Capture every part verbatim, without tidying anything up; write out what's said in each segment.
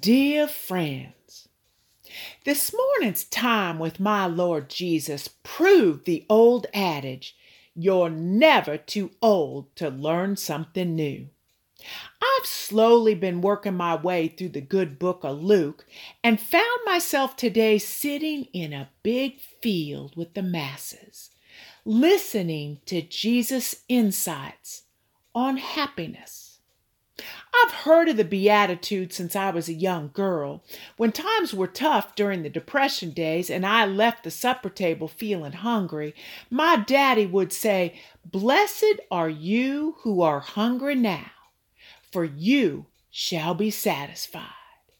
Dear friends, this morning's time with my Lord Jesus proved the old adage, you're never too old to learn something new. I've slowly been working my way through the good book of Luke and found myself today sitting in a big field with the masses, listening to Jesus' insights on happiness. I've heard of the Beatitudes since I was a young girl, when times were tough during the Depression days and I left the supper table feeling hungry. My daddy would say, "Blessed are you who are hungry now, for you shall be satisfied."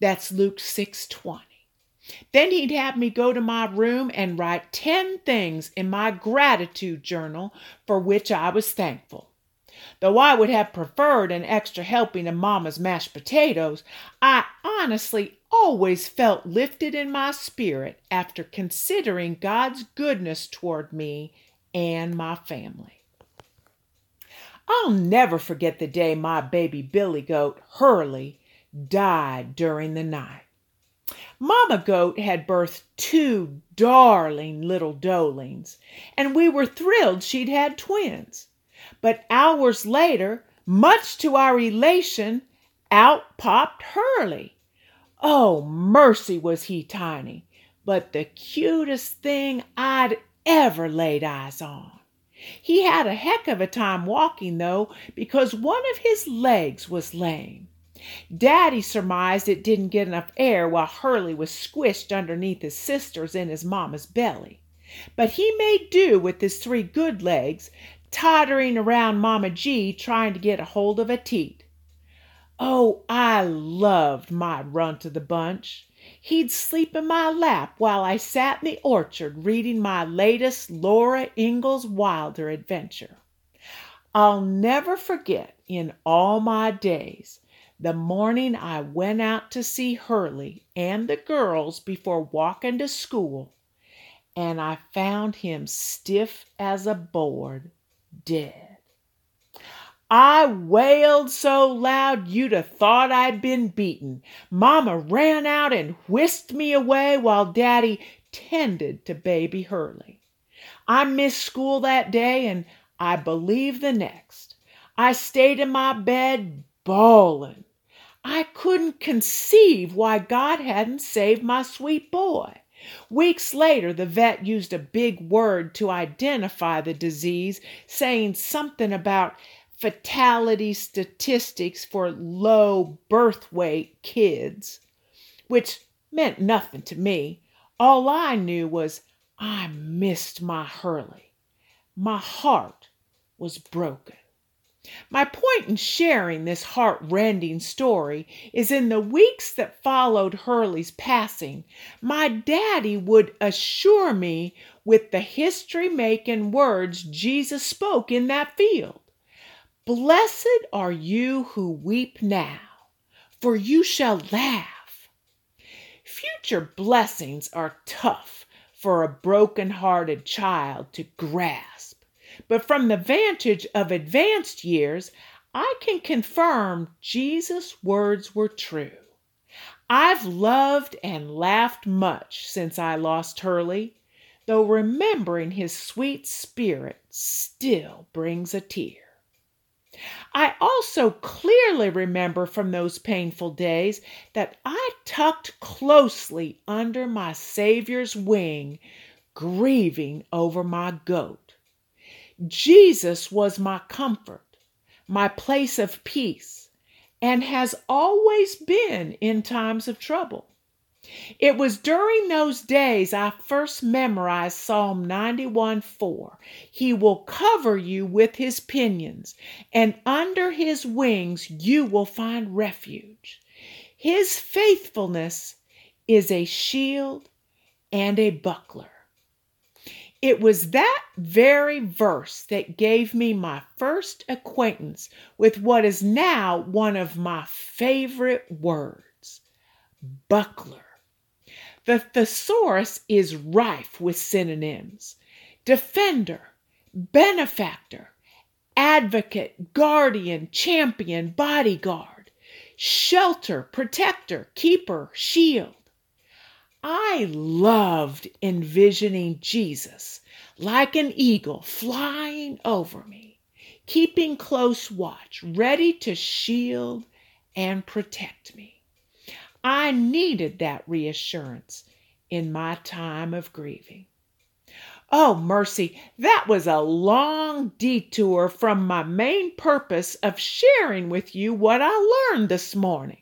That's Luke six twenty. Then he'd have me go to my room and write ten things in my gratitude journal for which I was thankful. Though I would have preferred an extra helping of Mama's mashed potatoes, I honestly always felt lifted in my spirit after considering God's goodness toward me and my family. I'll never forget the day my baby billy goat, Hurley, died during the night. Mama Goat had birthed two darling little dolings, and we were thrilled she'd had twins. But hours later, much to our elation, out popped Hurley. Oh, mercy was he tiny, but the cutest thing I'd ever laid eyes on. He had a heck of a time walking, though, because one of his legs was lame. Daddy surmised it didn't get enough air while Hurley was squished underneath his sisters in his mama's belly. But he made do with his three good legs, tottering around Mama G trying to get a hold of a teat. Oh, I loved my runt of the bunch. He'd sleep in my lap while I sat in the orchard reading my latest Laura Ingalls Wilder adventure. I'll never forget in all my days the morning I went out to see Hurley and the girls before walking to school, and I found him stiff as a board, dead. I wailed so loud you'd have thought I'd been beaten. Mama ran out and whisked me away while Daddy tended to baby Hurley. I missed school that day and I believe the next. I stayed in my bed bawling. I couldn't conceive why God hadn't saved my sweet boy. Weeks later, the vet used a big word to identify the disease, saying something about fatality statistics for low birth weight kids, which meant nothing to me. All I knew was I missed my Hurley. My heart was broken. My point in sharing this heart-rending story is in the weeks that followed Hurley's passing, my daddy would assure me with the history-making words Jesus spoke in that field. "Blessed are you who weep now, for you shall laugh." Future blessings are tough for a broken-hearted child to grasp, but from the vantage of advanced years, I can confirm Jesus' words were true. I've loved and laughed much since I lost Hurley, though remembering his sweet spirit still brings a tear. I also clearly remember from those painful days that I tucked closely under my Savior's wing, grieving over my goat. Jesus was my comfort, my place of peace, and has always been in times of trouble. It was during those days I first memorized Psalm ninety-one four. He will cover you with his pinions, and under his wings you will find refuge. His faithfulness is a shield and a buckler. It was that very verse that gave me my first acquaintance with what is now one of my favorite words, buckler. The thesaurus is rife with synonyms. Defender, benefactor, advocate, guardian, champion, bodyguard. shelter, protector, keeper, shield. I loved envisioning Jesus like an eagle flying over me, keeping close watch, ready to shield and protect me. I needed that reassurance in my time of grieving. Oh, mercy, that was a long detour from my main purpose of sharing with you what I learned this morning.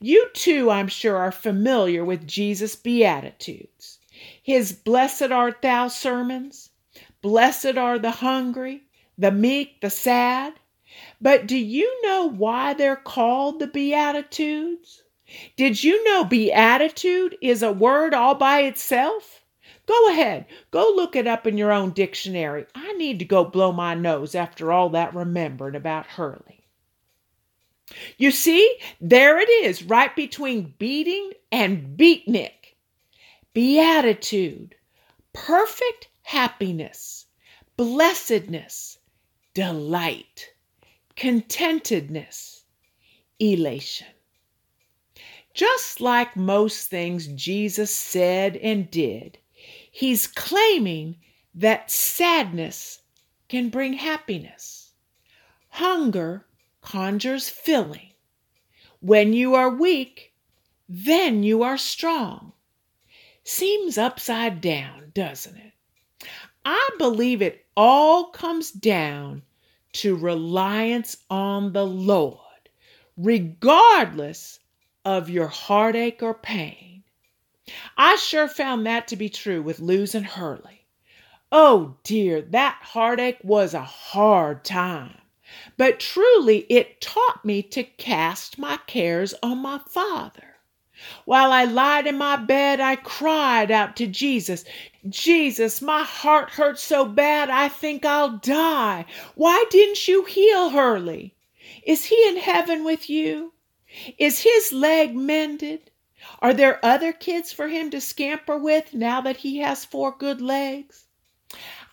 You too, I'm sure, are familiar with Jesus' Beatitudes, his Blessed Art Thou sermons. Blessed are the hungry, the meek, the sad. But do you know why they're called the Beatitudes? Did you know beatitude is a word all by itself? Go ahead, go look it up in your own dictionary. I need to go blow my nose after all that remembering about Hurley. You see, there it is, right between beating and beatnik. Beatitude, perfect happiness, blessedness, delight, contentedness, elation. Just like most things Jesus said and did, he's claiming that sadness can bring happiness. Hunger conjures filling. When you are weak, then you are strong. Seems upside down, doesn't it? I believe it all comes down to reliance on the Lord, regardless of your heartache or pain. I sure found that to be true with losing Hurley. Oh dear, that heartache was a hard time. But truly it taught me to cast my cares on my Father. While I lied in my bed, I cried out to Jesus, Jesus, my heart hurts so bad I think I'll die. Why didn't you heal Hurley? Is he in heaven with you? Is his leg mended? Are there other kids for him to scamper with now that he has four good legs?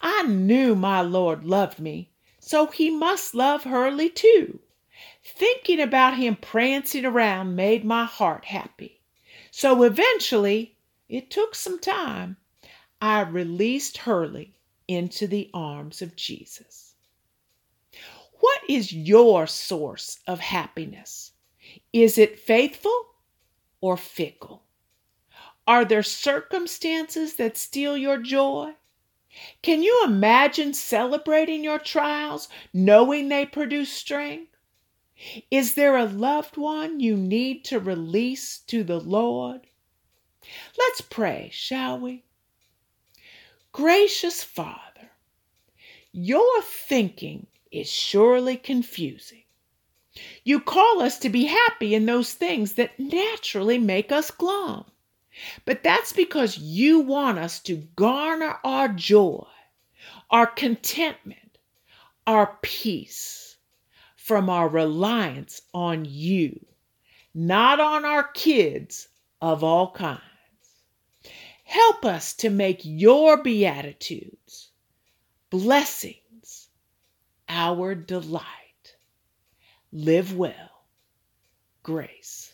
I knew my Lord loved me, so he must love Hurley too. Thinking about him prancing around made my heart happy. So eventually, it took some time, I released Hurley into the arms of Jesus. What is your source of happiness? Is it faithful or fickle? Are there circumstances that steal your joy? Can you imagine celebrating your trials, knowing they produce strength? Is there a loved one you need to release to the Lord? Let's pray, shall we? Gracious Father, your thinking is surely confusing. You call us to be happy in those things that naturally make us glum. But that's because you want us to garner our joy, our contentment, our peace from our reliance on you, not on our kids of all kinds. Help us to make your beatitudes, blessings, our delight. Live well. Grace.